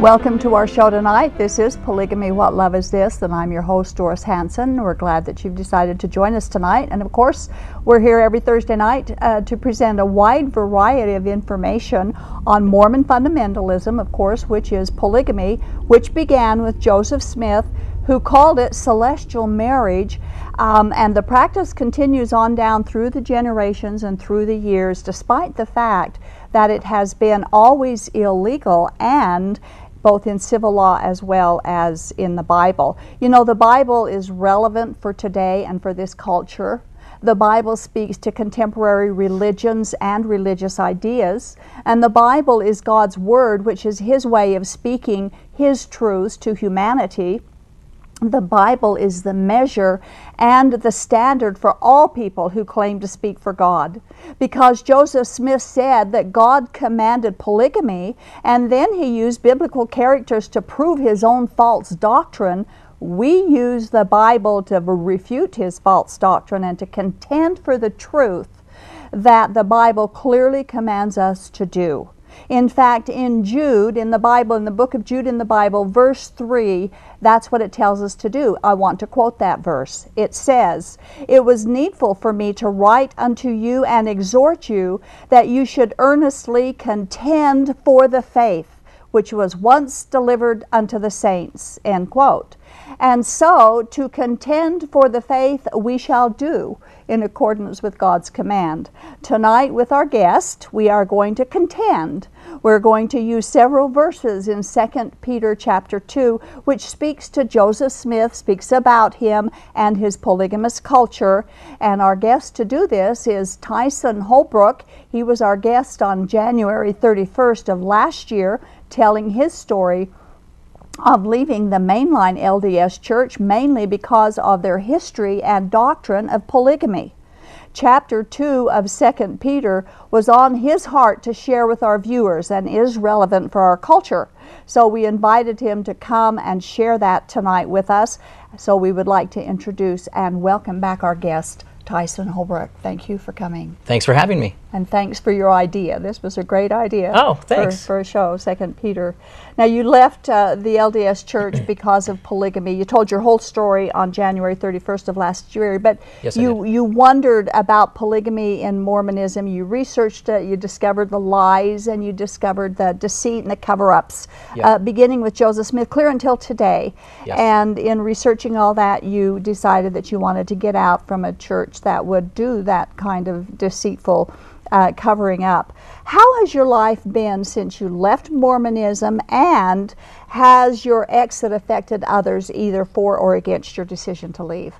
Welcome to our show tonight. This is Polygamy, What Love Is This? And I'm your host, Doris Hansen. We're glad that you've decided to join us tonight. And of course, we're here every Thursday night to present a wide variety of information on Mormon fundamentalism, of course, which is polygamy, which began with Joseph Smith, who called it celestial marriage, and the practice continues on down through the generations and through the years, despite the fact that it has been always illegal, and both in civil law as well as in the Bible. You know, the Bible is relevant for today and for this culture. The Bible speaks to contemporary religions and religious ideas, and the Bible is God's Word, which is His way of speaking His truths to humanity. The Bible is the measure and the standard for all people who claim to speak for God. Because Joseph Smith said that God commanded polygamy, and then he used biblical characters to prove his own false doctrine, we use the Bible to refute his false doctrine and to contend for the truth that the Bible clearly commands us to do. In fact, in Jude, in the Bible, in the book of Jude in the Bible, verse 3, that's what it tells us to do. I want to quote that verse. It says, "It was needful for me to write unto you and exhort you that you should earnestly contend for the faith, which was once delivered unto the saints," end quote. And so, to contend for the faith we shall do in accordance with God's command. Tonight, with our guest, we are going to contend. We're going to use several verses in 2 Peter chapter 2, which speaks to Joseph Smith, speaks about him and his polygamous culture. And our guest to do this is Tyson Holbrook. He was our guest on January 31st of last year, telling his story of leaving the mainline LDS church mainly because of their history and doctrine of polygamy. Chapter 2 of 2 Peter was on his heart to share with our viewers and is relevant for our culture. So we invited him to come and share that tonight with us. So we would like to introduce and welcome back our guest, Tyson Holbrook. Thank you for coming. Thanks for having me. And thanks for your idea. This was a great idea. Oh, thanks. For a show, 2 Peter. Now, you left the LDS Church because of polygamy. You told your whole story on January 31st of last year, but yes, you wondered about polygamy in Mormonism. You researched it. You discovered the lies, and you discovered the deceit and the cover-ups, beginning with Joseph Smith, clear until today. Yes. And in researching all that, you decided that you wanted to get out from a church that would do that kind of deceitful covering up. How has your life been since you left Mormonism, and has your exit affected others either for or against your decision to leave?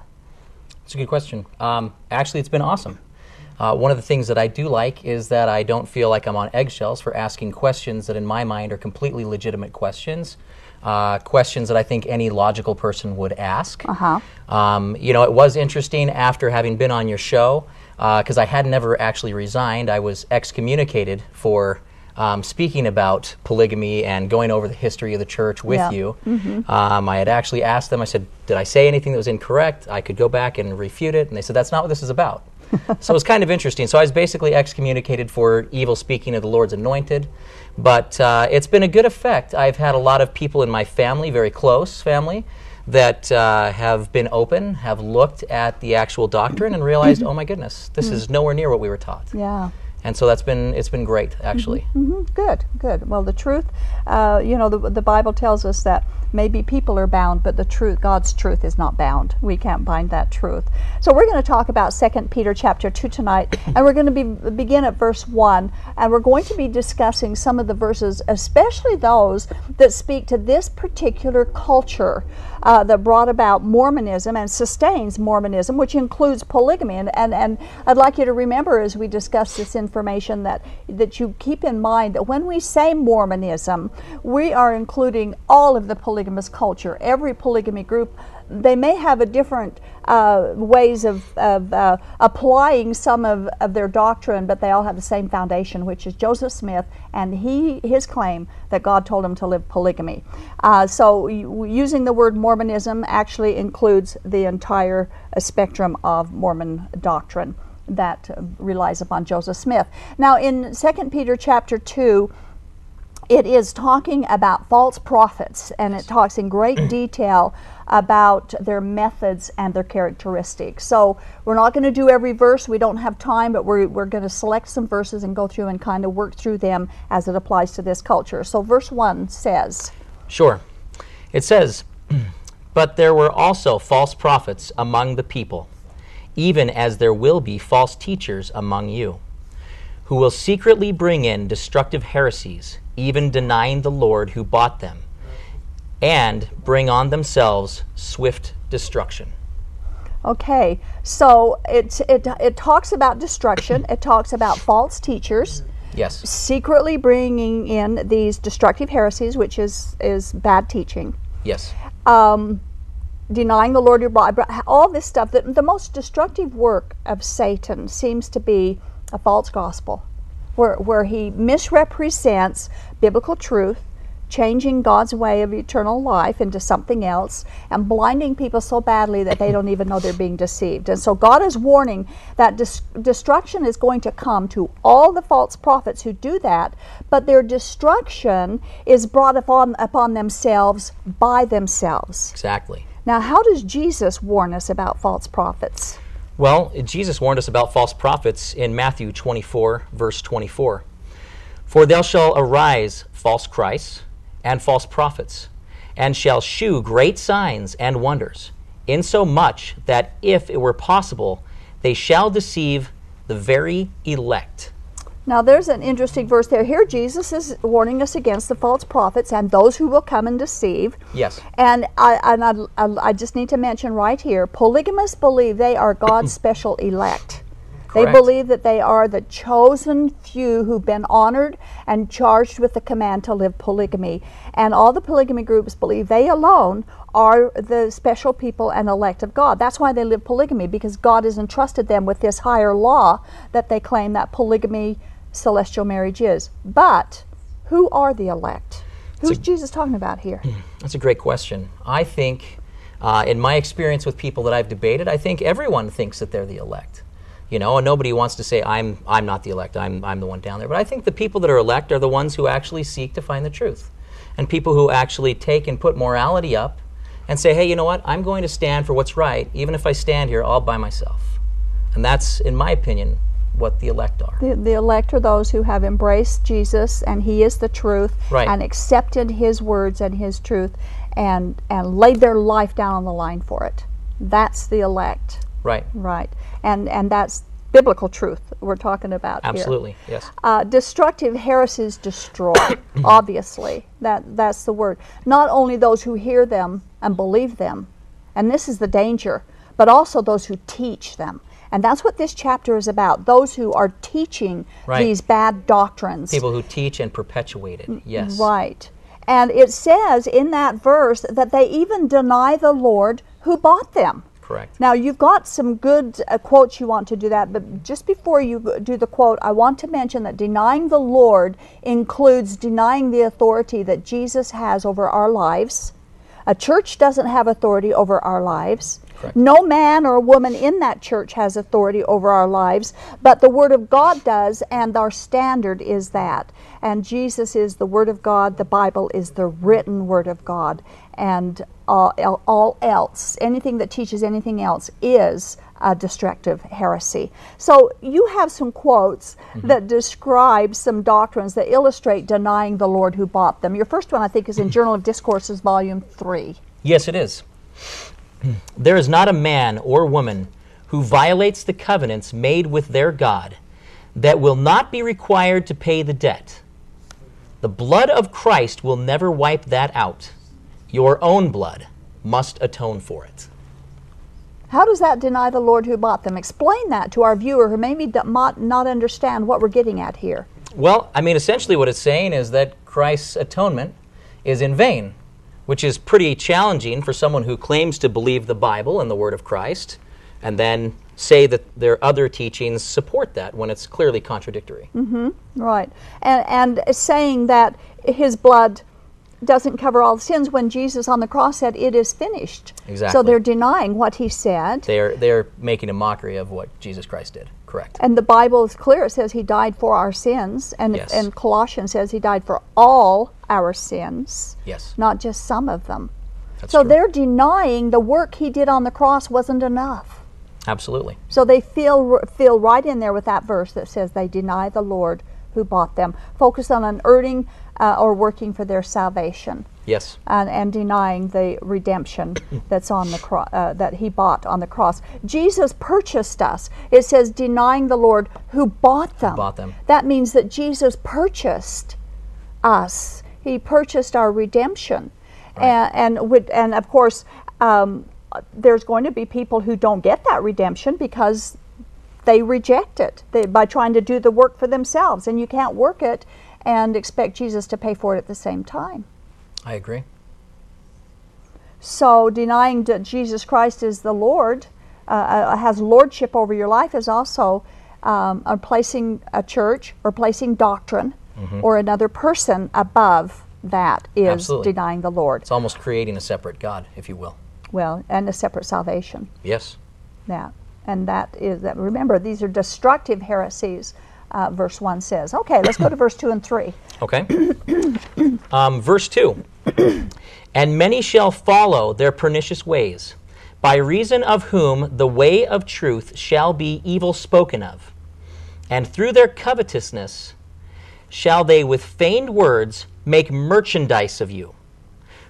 That's a good question. Actually, it's been awesome. One of the things that I do like is that I don't feel like I'm on eggshells for asking questions that in my mind are completely legitimate questions. Questions that I think any logical person would ask. Uh-huh. You know, it was interesting after having been on your show, because I had never actually resigned. I was excommunicated for speaking about polygamy and going over the history of the church with you. Mm-hmm. I had actually asked them, I said, did I say anything that was incorrect? I could go back and refute it. And they said, that's not what this is about. So it was kind of interesting. So I was basically excommunicated for evil speaking of the Lord's anointed. But it's been a good effect. I've had a lot of people in my family, very close family, that have been open, have looked at the actual doctrine and realized, oh my goodness, this is nowhere near what we were taught. Yeah. And so it's been great, actually. Mm-hmm. Good. Well, the truth, you know, the Bible tells us that maybe people are bound, but the truth, God's truth, is not bound. We can't bind that truth. So we're going to talk about 2 Peter chapter 2 tonight, and we're going to begin at verse 1, and we're going to be discussing some of the verses, especially those that speak to this particular culture that brought about Mormonism and sustains Mormonism, which includes polygamy. And I'd like you to remember, as we discuss this in information that you keep in mind that when we say Mormonism, we are including all of the polygamous culture, every polygamy group. They may have a different ways of applying some of their doctrine, but they all have the same foundation, which is Joseph Smith and his claim that God told him to live polygamy. So using the word Mormonism actually includes the entire spectrum of Mormon doctrine that relies upon Joseph Smith. Now in 2 Peter chapter 2, it is talking about false prophets, and it talks in great detail about their methods and their characteristics. So we're not going to do every verse, we don't have time, but we're going to select some verses and go through and kind of work through them as it applies to this culture. So verse 1 says... Sure. It says, "But there were also false prophets among the people, even as there will be false teachers among you, who will secretly bring in destructive heresies, even denying the Lord who bought them, and bring on themselves swift destruction." Okay, so it talks about destruction. It talks about false teachers. Yes. Secretly bringing in these destructive heresies, which is bad teaching. Yes. Denying the Lord who bought, all this stuff. The most destructive work of Satan seems to be a false gospel, where he misrepresents biblical truth, changing God's way of eternal life into something else, and blinding people so badly that they don't even know they're being deceived. And so God is warning that destruction is going to come to all the false prophets who do that, but their destruction is brought upon themselves by themselves. Exactly. Now, how does Jesus warn us about false prophets? Well, Jesus warned us about false prophets in Matthew 24, verse 24. "For there shall arise false Christs and false prophets, and shall shew great signs and wonders, insomuch that if it were possible, they shall deceive the very elect." Now there's an interesting verse there. Here Jesus is warning us against the false prophets and those who will come and deceive. Yes. And I just need to mention right here, polygamists believe they are God's special elect. Correct. They believe that they are the chosen few who've been honored and charged with the command to live polygamy. And all the polygamy groups believe they alone are the special people and elect of God. That's why they live polygamy, because God has entrusted them with this higher law that they claim that polygamy celestial marriage is. But who are the elect? Who's Jesus talking about here? That's a great question. I think, in my experience with people that I've debated, I think everyone thinks that they're the elect. You know, and nobody wants to say, I'm not the elect, I'm the one down there. But I think the people that are elect are the ones who actually seek to find the truth, and people who actually take and put morality up and say, hey, you know what, I'm going to stand for what's right, even if I stand here all by myself. And that's, in my opinion, what the elect are. The elect are those who have embraced Jesus, and he is the truth, right, and accepted his words and his truth, and laid their life down on the line for it. That's the elect. Right. Right. And that's biblical truth we're talking about. Absolutely, here. Yes. Destructive heresies destroy, obviously. That's the word. Not only those who hear them and believe them, and this is the danger, but also those who teach them. And that's what this chapter is about, those who are teaching, right, these bad doctrines. People who teach and perpetuate it, yes. Right. And it says in that verse that they even deny the Lord who bought them. Correct. Now, you've got some good quotes you want to do that, but just before you do the quote, I want to mention that denying the Lord includes denying the authority that Jesus has over our lives. A church doesn't have authority over our lives. Correct. No man or woman in that church has authority over our lives, but the Word of God does, and our standard is that. And Jesus is the Word of God. The Bible is the written Word of God. And all else, anything that teaches anything else, is a destructive heresy. So you have some quotes, mm-hmm, that describe some doctrines that illustrate denying the Lord who bought them. Your first one, I think, is in Journal of Discourses, Volume 3. Yes, it is. "There is not a man or woman who violates the covenants made with their God that will not be required to pay the debt. The blood of Christ will never wipe that out. Your own blood must atone for it." How does that deny the Lord who bought them? Explain that to our viewer who maybe not understand what we're getting at here. Well, I mean, essentially what it's saying is that Christ's atonement is in vain, which is pretty challenging for someone who claims to believe the Bible and the Word of Christ, and then say that their other teachings support that when it's clearly contradictory. Mm-hmm. Right. And saying that His blood doesn't cover all the sins when Jesus on the cross said, "It is finished." Exactly. So they're denying what He said. They're making a mockery of what Jesus Christ did. Correct. And the Bible is clear. It says He died for our sins. And, yes. And Colossians says He died for all our sins. Yes. Not just some of them. That's so true. They're denying the work He did on the cross wasn't enough. Absolutely. So they feel right in there with that verse that says they deny the Lord who bought them. Focus on unearning or working for their salvation. Yes. And denying the redemption that's on the that He bought on the cross. Jesus purchased us. It says denying the Lord who bought them. Who bought them. That means that Jesus purchased us. He purchased our redemption. Right. And of course, there's going to be people who don't get that redemption because they reject it by trying to do the work for themselves. And you can't work it and expect Jesus to pay for it at the same time. I agree. So denying that Jesus Christ is the Lord, has lordship over your life, is also placing a church or placing doctrine or another person above that is Absolutely. Denying the Lord. It's almost creating a separate God, if you will. Well, and a separate salvation. Yes. Yeah, and that is that. Remember, these are destructive heresies. Verse 1 says. Okay, let's go to verse 2 and 3. Okay. Verse 2. And many shall follow their pernicious ways, by reason of whom the way of truth shall be evil spoken of, and through their covetousness shall they with feigned words make merchandise of you,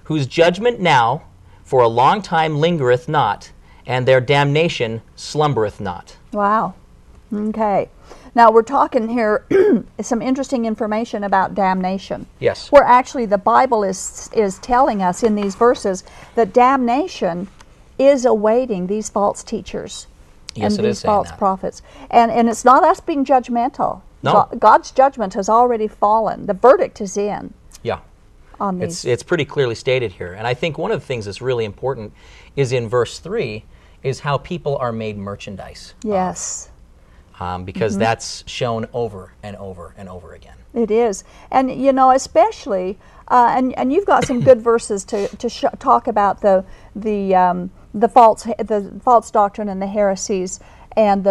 whose judgment now for a long time lingereth not, and their damnation slumbereth not. Wow. Okay. Now we're talking here some interesting information about damnation. Yes. Where actually the Bible is telling us in these verses that damnation is awaiting these false teachers and these false prophets. And it's not us being judgmental. No. God's judgment has already fallen. The verdict is in. Yeah. It's pretty clearly stated here. And I think one of the things that's really important is in verse 3 is how people are made merchandise. Yes. Because that's shown over and over and over again. It is. And, you know, especially, and you've got some good verses to talk about the false doctrine and the heresies. And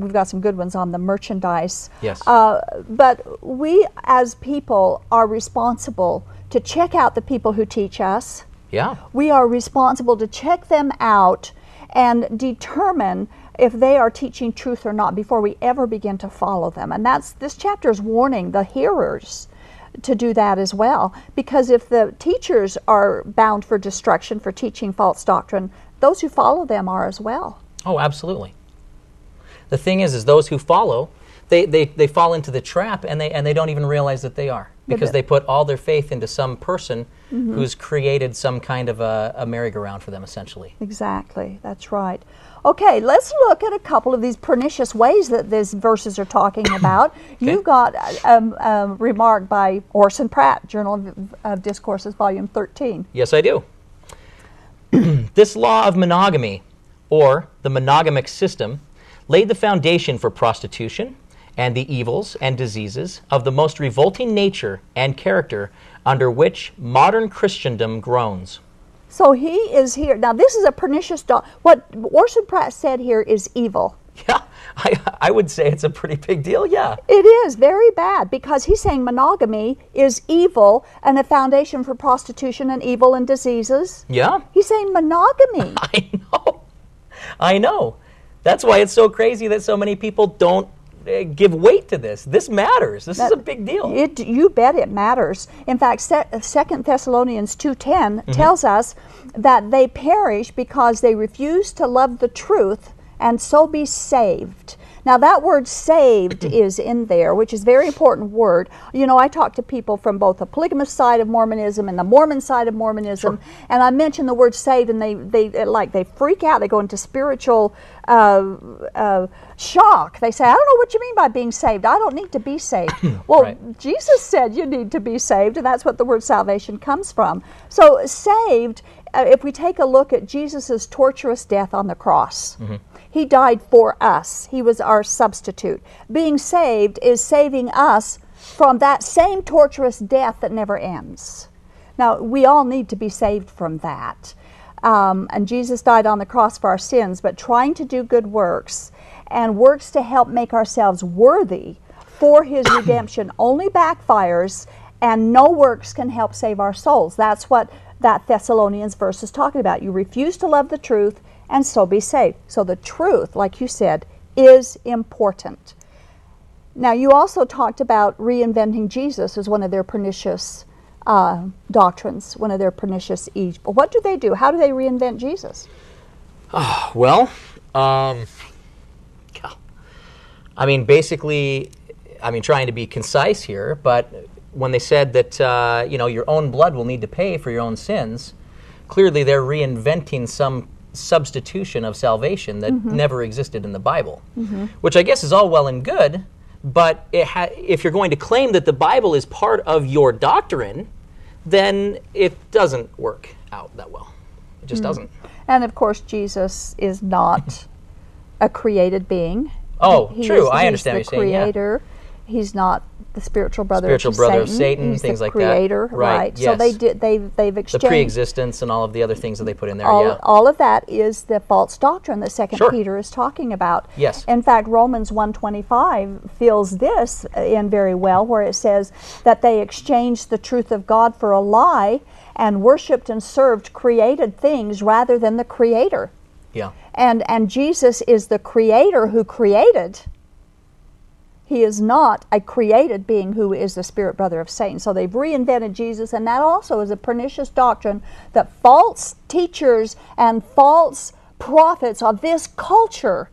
we've got some good ones on the merchandise. Yes. But we as people are responsible to check out the people who teach us. Yeah. We are responsible to check them out and determine if they are teaching truth or not before we ever begin to follow them. And this chapter is warning the hearers to do that as well. Because if the teachers are bound for destruction for teaching false doctrine, those who follow them are as well. Oh, absolutely. The thing is those who follow, they fall into the trap and they don't even realize that they are, because they put all their faith into some person who's created some kind of a merry-go-round for them, essentially. Exactly. That's right. Okay, let's look at a couple of these pernicious ways that these verses are talking about. Okay. You've got a remark by Orson Pratt, Journal of Discourses, Volume 13. Yes, I do. This law of monogamy, or the monogamic system, laid the foundation for prostitution and the evils and diseases of the most revolting nature and character under which modern Christendom groans. So he is here. Now, this is a pernicious doctrine. What Orson Pratt said here is evil. Yeah, I would say it's a pretty big deal, yeah. It is very bad, because he's saying monogamy is evil and a foundation for prostitution and evil and diseases. Yeah. He's saying monogamy. I know. That's why it's so crazy that so many people don't give weight to this. This matters. This is a big deal. You bet it matters. In fact, 2 Thessalonians 2:10 tells us that they perish because they refuse to love the truth and so be saved. Now that word saved is in there, which is a very important word. You know, I talk to people from both the polygamous side of Mormonism and the Mormon side of Mormonism, sure. and I mention the word saved and they freak out. They go into spiritual shock. They say, I don't know what you mean by being saved. I don't need to be saved. Well, right. Jesus said you need to be saved, and that's what the word salvation comes from. So saved, if we take a look at Jesus's torturous death on the cross, mm-hmm. He died for us. He was our substitute. Being saved is saving us from that same torturous death that never ends. Now, we all need to be saved from that. And Jesus died on the cross for our sins, but trying to do good works and works to help make ourselves worthy for his redemption only backfires, and no works can help save our souls. That's what that Thessalonians verse is talking about. You refuse to love the truth and so be saved. So the truth, like you said, is important. Now, you also talked about reinventing Jesus as one of their pernicious doctrines, one of their pernicious evils. What do they do? How do they reinvent Jesus? Trying to be concise here, but when they said that, your own blood will need to pay for your own sins, clearly they're reinventing some substitution of salvation that mm-hmm. never existed in the Bible, mm-hmm. which I guess is all well and good, but if you're going to claim that the Bible is part of your doctrine, then it doesn't work out that well. It just mm-hmm. doesn't. And of course, Jesus is not a created being. Oh, true. I understand what you're saying. He's the creator. Yeah. He's not the spiritual brother of Satan, he's things like that. Creator, right? Yes. So they've exchanged the pre-existence and all of the other things that they put in there. All of that is the false doctrine that 2 sure. Peter is talking about. Yes. In fact, Romans 1:25 fills this in very well, where it says that they exchanged the truth of God for a lie and worshipped and served created things rather than the Creator. Yeah. And Jesus is the Creator who created. He is not a created being who is the spirit brother of Satan. So they've reinvented Jesus, and that also is a pernicious doctrine that false teachers and false prophets of this culture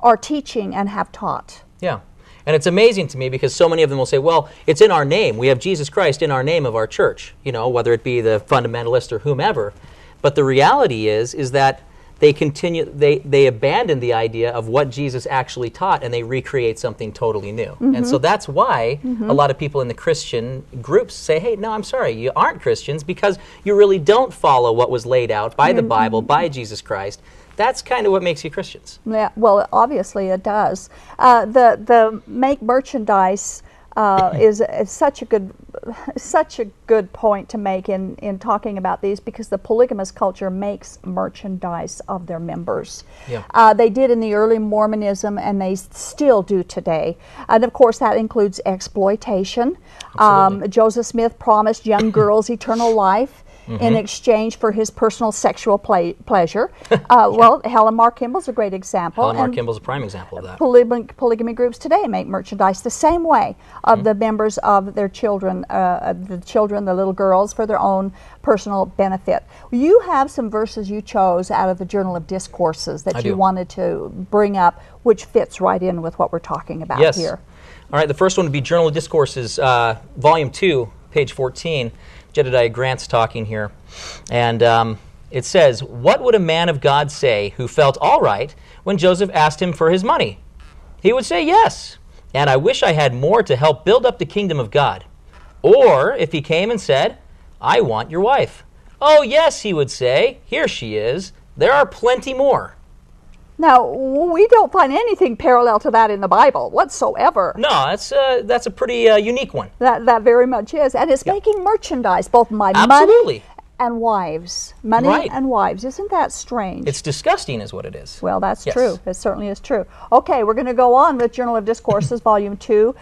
are teaching and have taught. Yeah, and it's amazing to me because so many of them will say, well, it's in our name. We have Jesus Christ in our name of our church, whether it be the fundamentalist or whomever. But the reality is that they abandon the idea of what Jesus actually taught, and they recreate something totally new. Mm-hmm. And so that's why mm-hmm. a lot of people in the Christian groups say, hey, no, I'm sorry, you aren't Christians because you really don't follow what was laid out by the Bible, by Jesus Christ. That's kind of what makes you Christians. Yeah, well, obviously it does. The make merchandise is such a good point to make in talking about these, because the polygamous culture makes merchandise of their members. Yeah. They did in the early Mormonism, and they still do today. And of course, that includes exploitation. Joseph Smith promised young girls eternal life. Mm-hmm. in exchange for his personal sexual pleasure. Well, Helen Mar Kimball's a great example. Helen Mar Kimball's a prime example of that. Polygamy groups today make merchandise the same way of mm-hmm. the members of their children, the little girls, for their own personal benefit. You have some verses you chose out of the Journal of Discourses that you wanted to bring up, which fits right in with what we're talking about yes. here. All right, the first one would be Journal of Discourses, Volume 2, page 14. Jedediah Grant's talking here, and it says, "What would a man of God say who felt all right when Joseph asked him for his money? He would say, yes, and I wish I had more to help build up the kingdom of God. Or if he came and said, I want your wife. Oh, yes, he would say, here she is. There are plenty more." Now, we don't find anything parallel to that in the Bible whatsoever. No, that's a pretty unique one. That very much is. And it's making merchandise, both my Absolutely. Money and wives. Money right. and wives. Isn't that strange? It's disgusting is what it is. Well, that's yes. true. It certainly is true. Okay, we're going to go on with Journal of Discourses, Volume 2,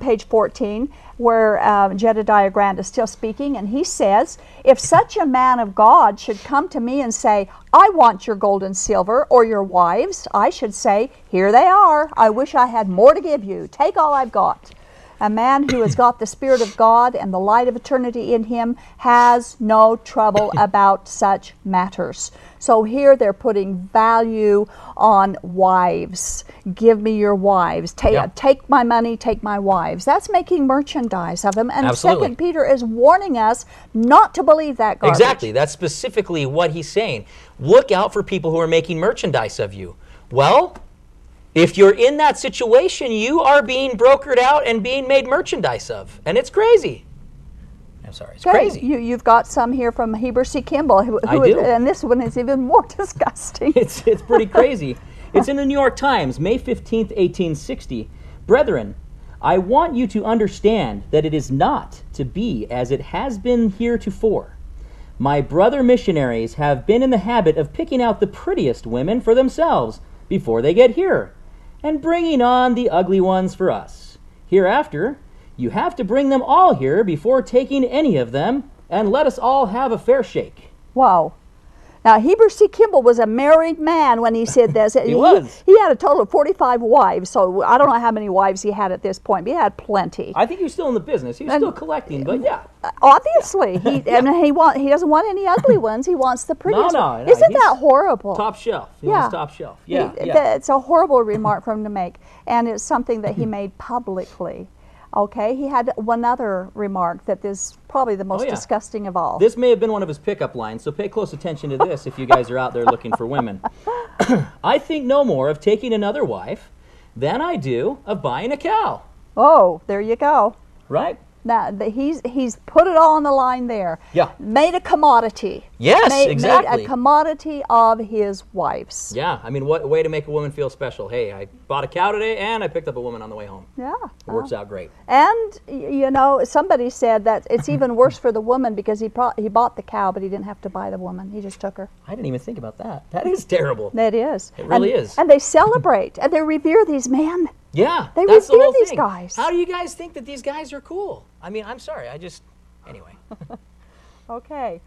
page 14, where Jedediah Grant is still speaking, and he says, "If such a man of God should come to me and say, I want your gold and silver or your wives, I should say, here they are. I wish I had more to give you. Take all I've got. A man who has got the Spirit of God and the light of eternity in him has no trouble about such matters. So here they're putting value on wives. Give me your wives. Take my money, take my wives. That's making merchandise of them. And Absolutely. 2 Peter is warning us not to believe that garbage. Exactly. That's specifically what he's saying. Look out for people who are making merchandise of you. Well, if you're in that situation, you are being brokered out and being made merchandise of. And it's crazy. I'm sorry, it's crazy. You've got some here from Heber C. Kimball. I do. And this one is even more disgusting. It's pretty crazy. It's in the New York Times, May 15th, 1860. Brethren, I want you to understand that it is not to be as it has been heretofore. My brother missionaries have been in the habit of picking out the prettiest women for themselves before they get here, and bringing on the ugly ones for us. Hereafter, you have to bring them all here before taking any of them, and let us all have a fair shake. Wow. Now, Heber C. Kimball was a married man when he said this. He was. He had a total of 45 wives, so I don't know how many wives he had at this point, but he had plenty. I think he was still in the business. He was still collecting, but yeah. Obviously. Yeah. He doesn't want any ugly ones. He wants the prettiest. No. Isn't that horrible? Top shelf. He was top shelf. Yeah. It's a horrible remark for him to make, and it's something that he made publicly. Okay, he had one other remark that is probably the most disgusting of all. This may have been one of his pickup lines, so pay close attention to this if you guys are out there looking for women. I think no more of taking another wife than I do of buying a cow. Oh, there you go. Right? Now, he's put it all on the line there. Yeah. Made a commodity. Yes, exactly. Made a commodity of his wives. Yeah, I mean, what way to make a woman feel special. Hey, I bought a cow today and I picked up a woman on the way home. Yeah. It works out great. And, you know, somebody said that it's even worse for the woman because he bought the cow, but he didn't have to buy the woman. He just took her. I didn't even think about that. That is terrible. That is. It really is. And they celebrate and they revere these men. Yeah, they would fear these guys. How do you guys think that these guys are cool? I mean, I'm sorry. Anyway. Okay.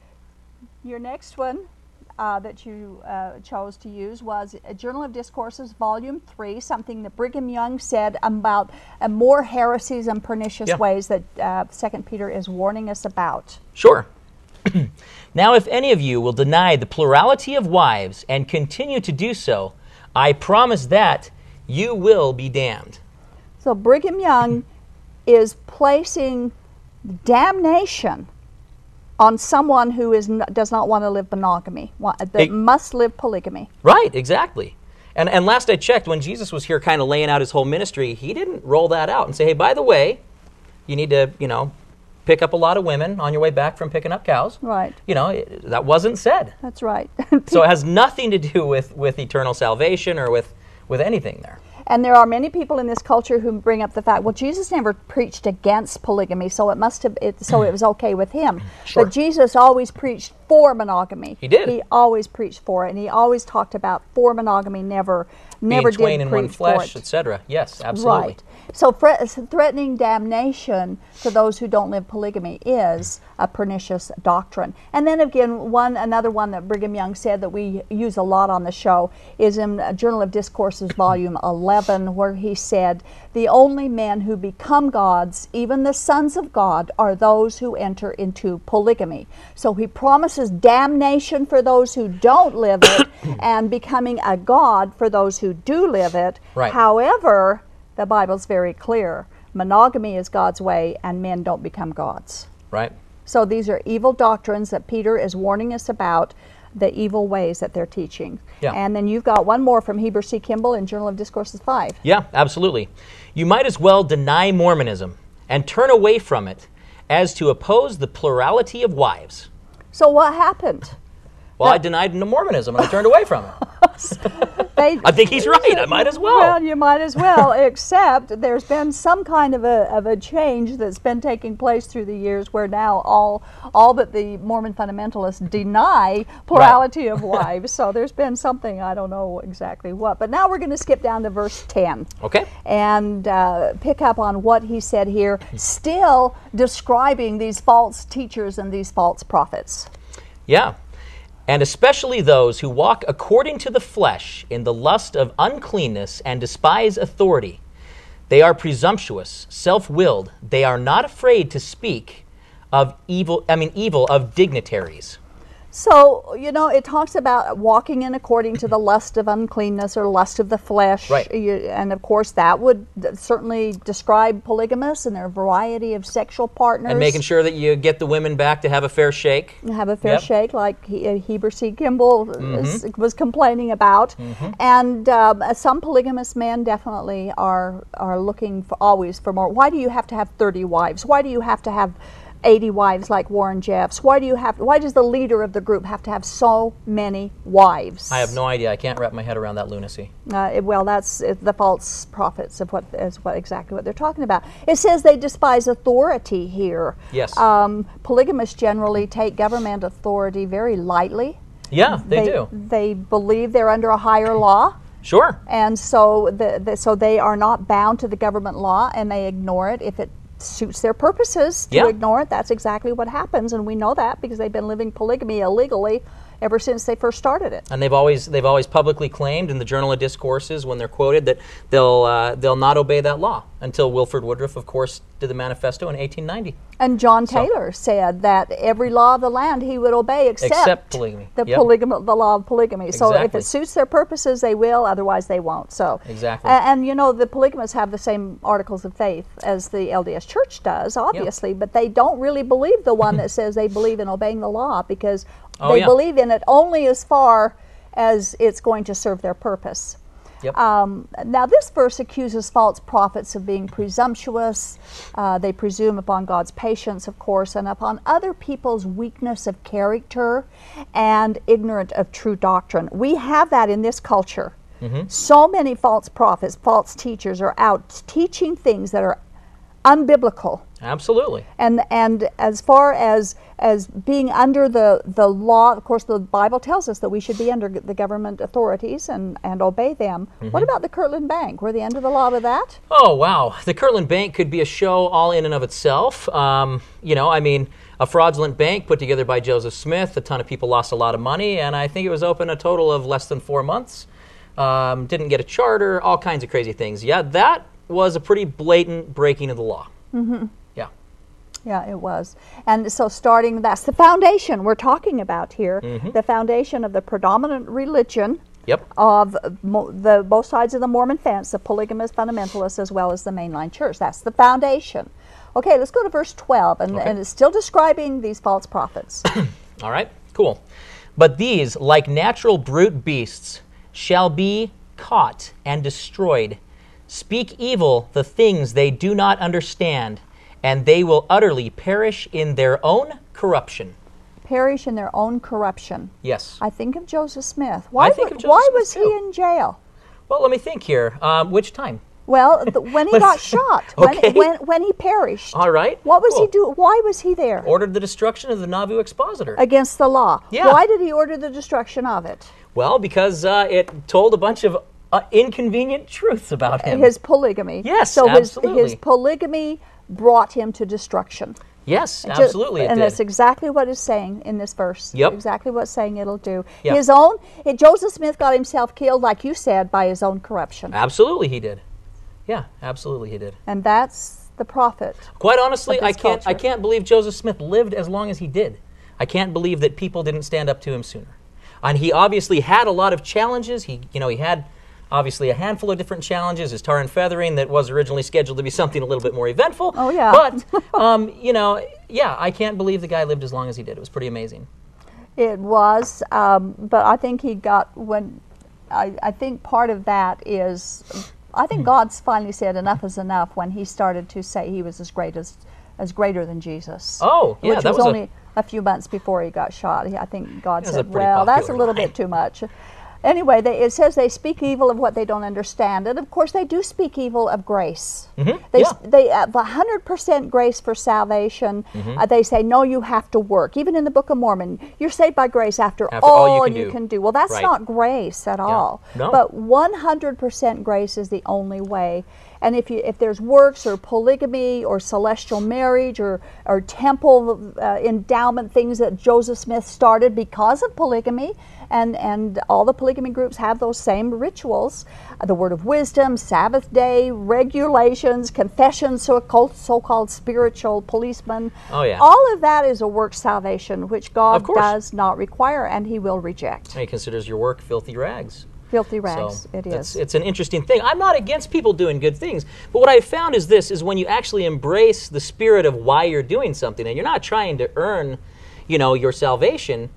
Your next one that you chose to use was a Journal of Discourses, Volume 3, something that Brigham Young said about more heresies and pernicious ways that 2 Peter is warning us about. Sure. Now, if any of you will deny the plurality of wives and continue to do so, I promise that you will be damned. So Brigham Young is placing damnation on someone who does not want to live monogamy, must live polygamy. Right, exactly. And last I checked, when Jesus was here kind of laying out his whole ministry, he didn't roll that out and say, hey, by the way, you need to, pick up a lot of women on your way back from picking up cows. Right. That wasn't said. That's right. So it has nothing to do with eternal salvation or with anything there. And there are many people in this culture who bring up the fact, well, Jesus never preached against polygamy, so it was okay with him. Sure. But Jesus always preached for monogamy. He did. He always preached for it, and he always talked about for monogamy, never did twain in one flesh, etc. Yes, absolutely. Right. So threatening damnation to those who don't live polygamy is a pernicious doctrine. And then again, another one that Brigham Young said that we use a lot on the show is in Journal of Discourses, Volume 11, where he said, the only men who become gods, even the sons of God, are those who enter into polygamy. So he promises damnation for those who don't live it and becoming a god for those who do live it. Right. However, the Bible's very clear. Monogamy is God's way, and men don't become gods. Right. So these are evil doctrines that Peter is warning us about, the evil ways that they're teaching. Yeah. And then you've got one more from Heber C. Kimball in Journal of Discourses 5. Yeah, absolutely. You might as well deny Mormonism and turn away from it as to oppose the plurality of wives. So what happened? Well, I denied Mormonism and I turned away from it. I think he's right. I might as well. Well, you might as well, except there's been some kind of a change that's been taking place through the years where now all but the Mormon fundamentalists deny plurality of wives. So there's been something, I don't know exactly what. But now we're going to skip down to verse 10. Okay. And pick up on what he said here, still describing these false teachers and these false prophets. Yeah. And especially those who walk according to the flesh in the lust of uncleanness and despise authority. They are presumptuous, self-willed. They are not afraid to speak of evil of dignitaries. So, you know, it talks about walking in according to the lust of uncleanness or lust of the flesh. Right. And, of course, that would certainly describe polygamists and their variety of sexual partners. And making sure that you get the women back to have a fair shake. Have a fair shake, like Heber C. Kimball was complaining about. Mm-hmm. And some polygamous men definitely are looking for always for more. Why do you have to have 30 wives? Why do you have to have 80 wives like Warren Jeffs? Why does the leader of the group have to have so many wives? I have no idea. I can't wrap my head around that lunacy. Well, that's the false prophets of what they're talking about. It says they despise authority here. Yes. Polygamists generally take government authority very lightly. Yeah, they do. They believe they're under a higher law. Sure. And so so they are not bound to the government law, and they ignore it if it suits their purposes to ignore it. That's exactly what happens, and we know that because they've been living polygamy illegally ever since they first started it. And they've always publicly claimed in the Journal of Discourses, when they're quoted, that they'll not obey that law until Wilford Woodruff, of course, did the manifesto in 1890. And John Taylor said that every law of the land he would obey except polygamy. The law of polygamy. Exactly. So if it suits their purposes, they will, otherwise they won't. So exactly. And you know, the polygamists have the same articles of faith as the LDS Church does, obviously, but they don't really believe the one that says they believe in obeying the law, because they believe in it only as far as it's going to serve their purpose. Yep. Now, this verse accuses false prophets of being presumptuous. They presume upon God's patience, of course, and upon other people's weakness of character and ignorant of true doctrine. We have that in this culture. Mm-hmm. So many false prophets, false teachers are out teaching things that are unbiblical. Absolutely. And as far as being under the law, of course, the Bible tells us that we should be under the government authorities and obey them. Mm-hmm. What about the Kirtland Bank? We're the end of the law with that? Oh, wow. The Kirtland Bank could be a show all in and of itself. A fraudulent bank put together by Joseph Smith. A ton of people lost a lot of money, and I think it was open a total of less than 4 months. Didn't get a charter, all kinds of crazy things. Yeah, that was a pretty blatant breaking of the law. Mm-hmm. Yeah, it was. And so that's the foundation we're talking about here, the foundation of the predominant religion of the both sides of the Mormon fence, the polygamous fundamentalists as well as the mainline church. That's the foundation. Okay, let's go to verse 12, and it's still describing these false prophets. All right, cool. But these, like natural brute beasts, shall be caught and destroyed. Speak evil the things they do not understand, and they will utterly perish in their own corruption. Perish in their own corruption. Yes. I think of Joseph Smith. Why was he in jail? Well, let me think here. Which time? Well, when he got shot, when he perished. All right. What was he doing? Why was he there? Ordered the destruction of the Nauvoo Expositor. Against the law. Yeah. Why did he order the destruction of it? Well, because it told a bunch of inconvenient truths about him. His polygamy. Yes, so absolutely. So his polygamy brought him to destruction. Yes, absolutely. And that's exactly what it's saying in this verse. Yep. Exactly what it's saying it'll do. Yep. Joseph Smith got himself killed, like you said, by his own corruption. Absolutely he did. Yeah, absolutely he did. And that's the prophet. Quite honestly, I can't believe Joseph Smith lived as long as he did. I can't believe that people didn't stand up to him sooner. And he obviously had a lot of challenges. He had obviously a handful of different challenges, his tar and feathering that was originally scheduled to be something a little bit more eventful. Oh, yeah. But, I can't believe the guy lived as long as he did. It was pretty amazing. It was, but I think God's finally said enough is enough when he started to say he was as greater than Jesus. Oh, yeah, that was only a few months before he got shot. I think God said, well, that's a little bit too much. Anyway, it says they speak evil of what they don't understand. And, of course, they do speak evil of grace. Mm-hmm. They have 100% grace for salvation. Mm-hmm. They say, no, you have to work. Even in the Book of Mormon, you're saved by grace after all you can do. Well, that's not grace at all. No. But 100% grace is the only way. And if there's works or polygamy or celestial marriage or temple endowment things that Joseph Smith started because of polygamy, and all the polygamy groups have those same rituals, the word of wisdom, Sabbath day, regulations, confessions, so-called spiritual policemen. Oh, yeah. All of that is a work salvation, which God does not require and he will reject. And he considers your work filthy rags. Filthy rags, so it is. It's an interesting thing. I'm not against people doing good things, but what I've found is this, is when you actually embrace the spirit of why you're doing something, and you're not trying to earn, you know, your salvation,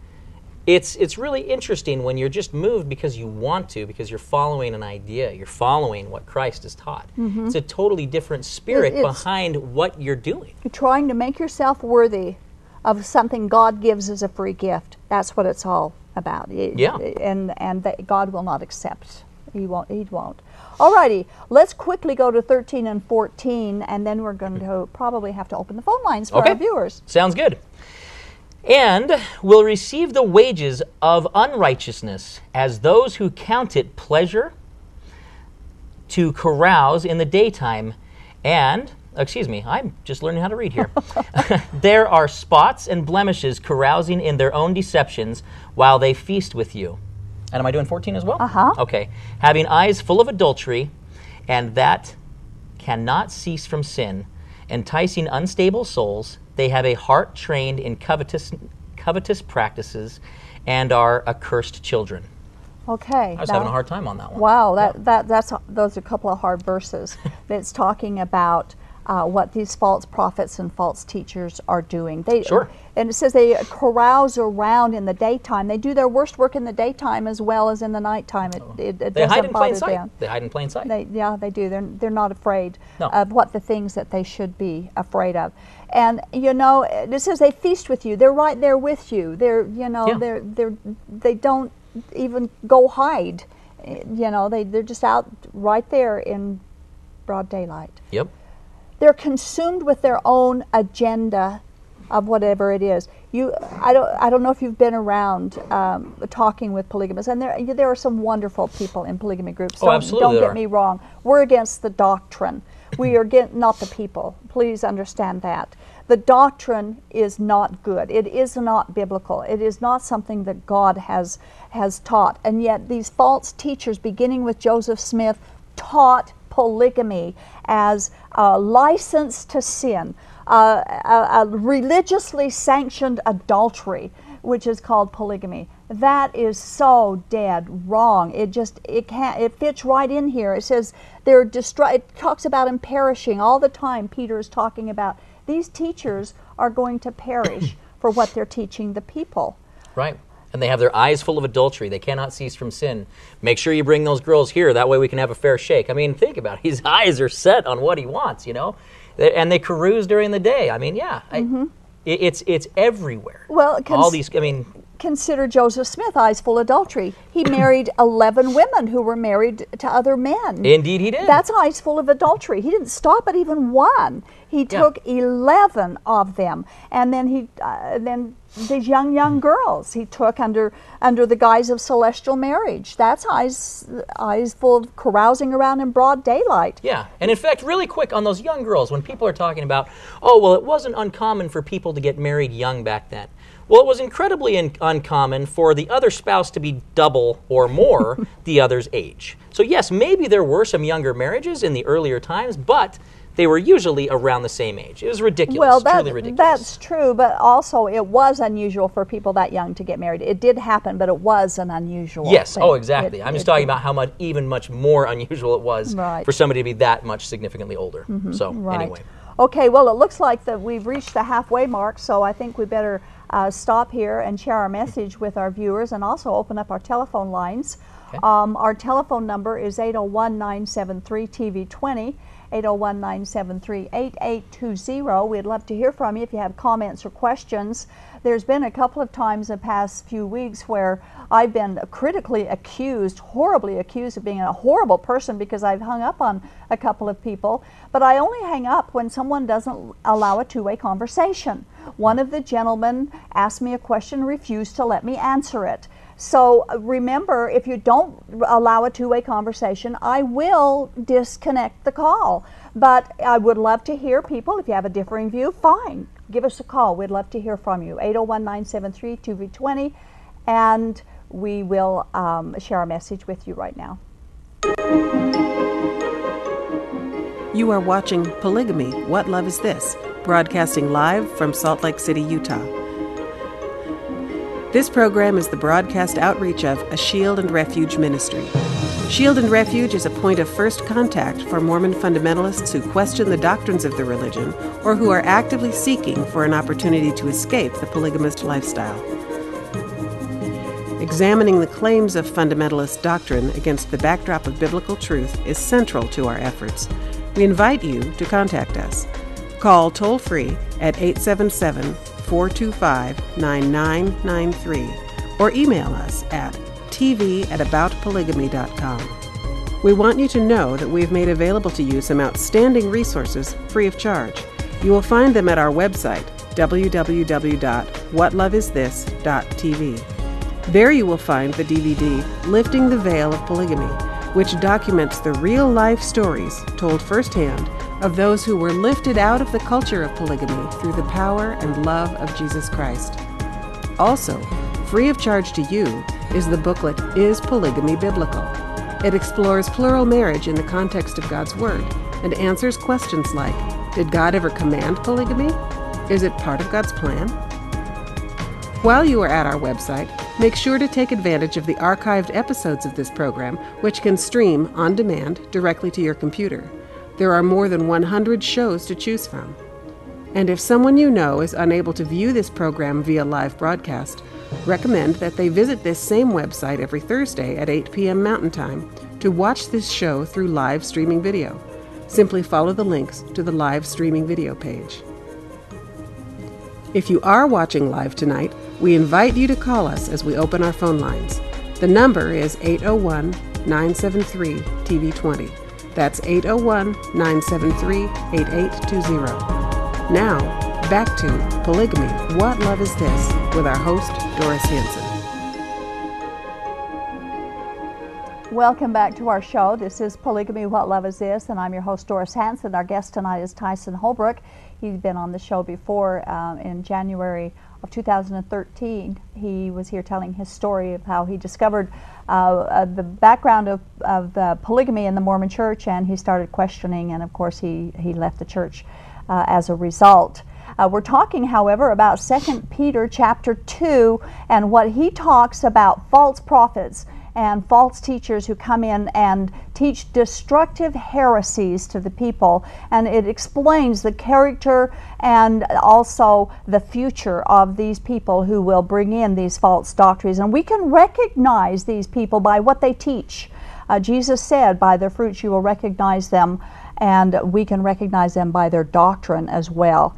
it's really interesting when you're just moved because you want to, because you're following an idea, you're following what Christ has taught. Mm-hmm. It's a totally different spirit behind what you're doing. You're trying to make yourself worthy of something God gives as a free gift. That's what it's all about. Yeah. And that God will not accept. He won't. Alrighty, let's quickly go to 13 and 14, and then we're going to probably have to open the phone lines for our viewers. Sounds good. And will receive the wages of unrighteousness as those who count it pleasure to carouse in the daytime, and excuse me, I'm just learning how to read here. There are spots and blemishes carousing in their own deceptions while they feast with you. And am I doing 14 as well? Uh-huh. Okay. Having eyes full of adultery, and that cannot cease from sin, enticing unstable souls, they have a heart trained in covetous practices and are accursed children. Okay. I was having a hard time on that one. Wow, those are a couple of hard verses. That's talking about what these false prophets and false teachers are doing. And it says they carouse around in the daytime. They do their worst work in the daytime as well as in the nighttime. They hide in plain sight. They hide in plain sight. They do. They're not afraid of what the things that they should be afraid of. And you know, it says they feast with you. They're right there with you. They don't even go hide. You know, they're just out right there in broad daylight. Yep. They're consumed with their own agenda of whatever it is. I don't know if you've been around talking with polygamists, and there are some wonderful people in polygamy groups. Oh, absolutely. Don't get me wrong. We're against the doctrine. We are not the people. Please understand that. The doctrine is not good. It is not biblical. It is not something that God has taught. And yet these false teachers, beginning with Joseph Smith, taught polygamy as a license to sin, a religiously sanctioned adultery, which is called polygamy. That is so dead wrong. It fits right in here. It says it talks about them perishing all the time. Peter is talking about these teachers are going to perish for what they're teaching the people. Right. And they have their eyes full of adultery. They cannot cease from sin. Make sure you bring those girls here. That way we can have a fair shake. I mean, think about it. His eyes are set on what he wants, you know. And they carouse during the day. I mean, yeah. Mm-hmm. It's everywhere. Well, consider Joseph Smith, eyes full of adultery. He married 11 women who were married to other men. Indeed he did. That's eyes full of adultery. He didn't stop at even one. He took 11 of them, and then these young girls he took under the guise of celestial marriage. That's eyes full of carousing around in broad daylight. Yeah, and in fact, really quick on those young girls, when people are talking about, it wasn't uncommon for people to get married young back then. Well, it was incredibly uncommon for the other spouse to be double or more the other's age. So yes, maybe there were some younger marriages in the earlier times, but they were usually around the same age. It was ridiculous, truly ridiculous. That's true, but also it was unusual for people that young to get married. It did happen, but it was an unusual thing. Exactly. I'm just talking about how much more unusual it was for somebody to be that much significantly older. Mm-hmm. So anyway. Okay, well, it looks like that we've reached the halfway mark, so I think we better stop here and share our message with our viewers and also open up our telephone lines. Okay. Our telephone number is 801-973-TV20. 801-973-8820. We'd love to hear from you if you have comments or questions. There's been a couple of times in the past few weeks where I've been horribly accused of being a horrible person because I've hung up on a couple of people. But I only hang up when someone doesn't allow a two-way conversation. One of the gentlemen asked me a question, refused to let me answer it. So remember, if you don't allow a two-way conversation, I will disconnect the call. But I would love to hear people. If you have a differing view, fine. Give us a call. We'd love to hear from you. 801-973-2320. And we will share a message with you right now. You are watching Polygamy, What Love Is This? Broadcasting live from Salt Lake City, Utah. This program is the broadcast outreach of a Shield and Refuge ministry. Shield and Refuge is a point of first contact for Mormon fundamentalists who question the doctrines of the religion or who are actively seeking for an opportunity to escape the polygamist lifestyle. Examining the claims of fundamentalist doctrine against the backdrop of biblical truth is central to our efforts. We invite you to contact us. Call toll-free at 877-425-9993 or email us at tv@aboutpolygamy.com. We want you to know that we've made available to you some outstanding resources free of charge. You will find them at our website, www.whatloveisthis.tv. There you will find the DVD, Lifting the Veil of Polygamy, which documents the real-life stories told firsthand of those who were lifted out of the culture of polygamy through the power and love of Jesus Christ. Also, free of charge to you is the booklet, Is Polygamy Biblical? It explores plural marriage in the context of God's Word and answers questions like, did God ever command polygamy? Is it part of God's plan? While you are at our website, make sure to take advantage of the archived episodes of this program, which can stream on demand directly to your computer. There are more than 100 shows to choose from. And if someone you know is unable to view this program via live broadcast, recommend that they visit this same website every Thursday at 8 p.m. Mountain Time to watch this show through live streaming video. Simply follow the links to the live streaming video page. If you are watching live tonight, we invite you to call us as we open our phone lines. The number is 801-973-TV20. That's 801-973-8820. Now, back to Polygamy, What Love Is This? With our host, Doris Hansen. Welcome back to our show. This is Polygamy, What Love Is This? And I'm your host, Doris Hansen. Our guest tonight is Tyson Holbrook. He's been on the show before in January of 2013. He was here telling his story of how he discovered the background of polygamy in the Mormon Church, and he started questioning, and of course he left the church as a result. We're talking, however, about 2 Peter chapter 2 and what he talks about false prophets and false teachers who come in and teach destructive heresies to the people. And it explains the character and also the future of these people who will bring in these false doctrines. And we can recognize these people by what they teach. Jesus said, by their fruits you will recognize them, and we can recognize them by their doctrine as well.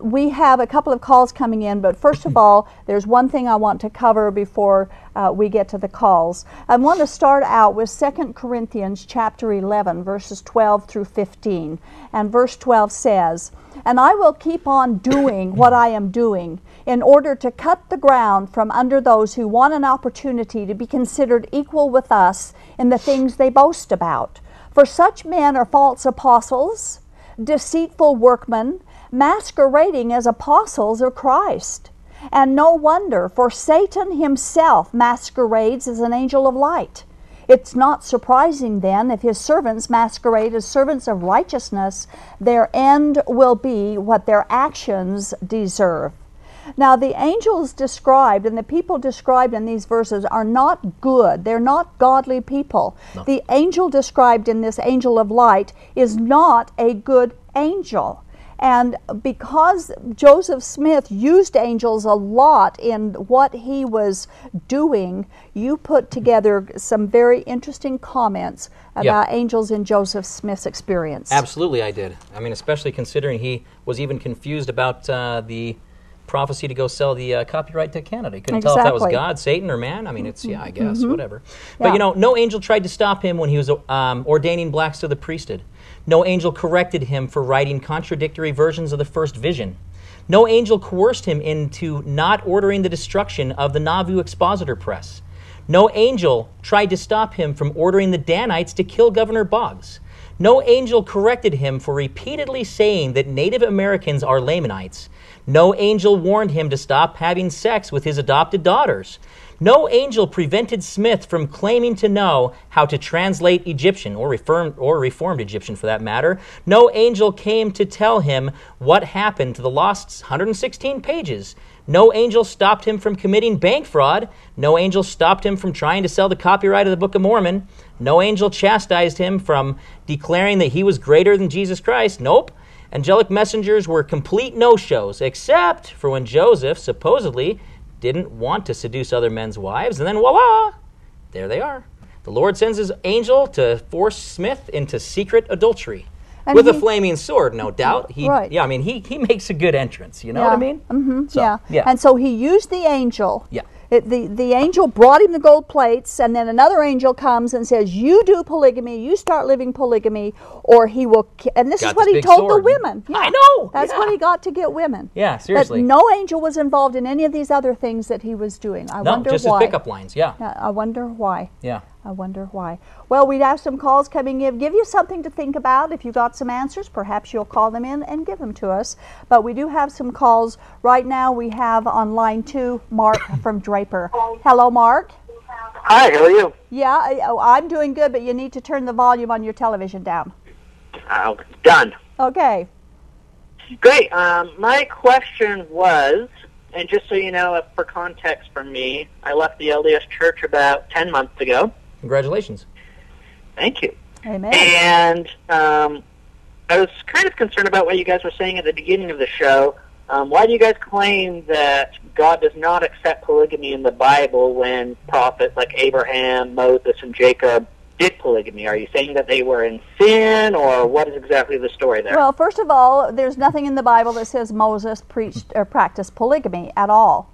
We have a couple of calls coming in, but first of all, there's one thing I want to cover before we get to the calls. I want to start out with 2 Corinthians chapter 11, verses 12 through 15. And verse 12 says, "And I will keep on doing what I am doing in order to cut the ground from under those who want an opportunity to be considered equal with us in the things they boast about. For such men are false apostles, deceitful workmen, masquerading as apostles of Christ. And no wonder, for Satan himself masquerades as an angel of light. It's not surprising then if his servants masquerade as servants of righteousness, their end will be what their actions deserve." Now, the angels described and the people described in these verses are not good. They're not godly people. No. The angel described in this angel of light is not a good angel. And because Joseph Smith used angels a lot in what he was doing, you put together some very interesting comments about angels in Joseph Smith's experience. Absolutely, I did. I mean, especially considering he was even confused about the prophecy to go sell the copyright to Canada. He couldn't tell if that was God, Satan, or man. I mean, it's, yeah, I guess, whatever. Yeah. But, you know, no angel tried to stop him when he was ordaining blacks to the priesthood. No angel corrected him for writing contradictory versions of the first vision. No angel coerced him into not ordering the destruction of the Nauvoo Expositor Press. No angel tried to stop him from ordering the Danites to kill Governor Boggs. No angel corrected him for repeatedly saying that Native Americans are Lamanites. No angel warned him to stop having sex with his adopted daughters. No angel prevented Smith from claiming to know how to translate Egyptian, or Reformed Egyptian for that matter. No angel came to tell him what happened to the lost 116 pages. No angel stopped him from committing bank fraud. No angel stopped him from trying to sell the copyright of the Book of Mormon. No angel chastised him from declaring that he was greater than Jesus Christ. Nope. Angelic messengers were complete no-shows, except for when Joseph supposedly didn't want to seduce other men's wives, and then voila, there they are. The Lord sends his angel to force Smith into secret adultery. And with a flaming sword, no doubt. Yeah, I mean, he makes a good entrance, you know what I mean? Mm-hmm, so, yeah. And so he used the angel. Yeah. The angel brought him the gold plates, and then another angel comes and says, you do polygamy, you start living polygamy, or he will... And this is what he told the women. Yeah. I know! That's what he got to get women. Yeah, seriously. That no angel was involved in any of these other things that he was doing. I wonder why. No, just his pickup lines, I wonder why. Yeah. I wonder why. Well, we'd have some calls coming in. Give you something to think about. If you got some answers, perhaps you'll call them in and give them to us. But we do have some calls. Right now we have on line 2, Mark from Draper. Hello, Mark. Hi, how are you? Yeah, I'm doing good, but you need to turn the volume on your television down. Done. Okay. Great. My question was, and just so you know, for context from me, I left the LDS church about 10 months ago. Congratulations. Thank you. Amen. And I was kind of concerned about what you guys were saying at the beginning of the show. Why do you guys claim that God does not accept polygamy in the Bible when prophets like Abraham, Moses, and Jacob did polygamy? Are you saying that they were in sin, or what is exactly the story there? Well, first of all, there's nothing in the Bible that says Moses preached or practiced polygamy at all.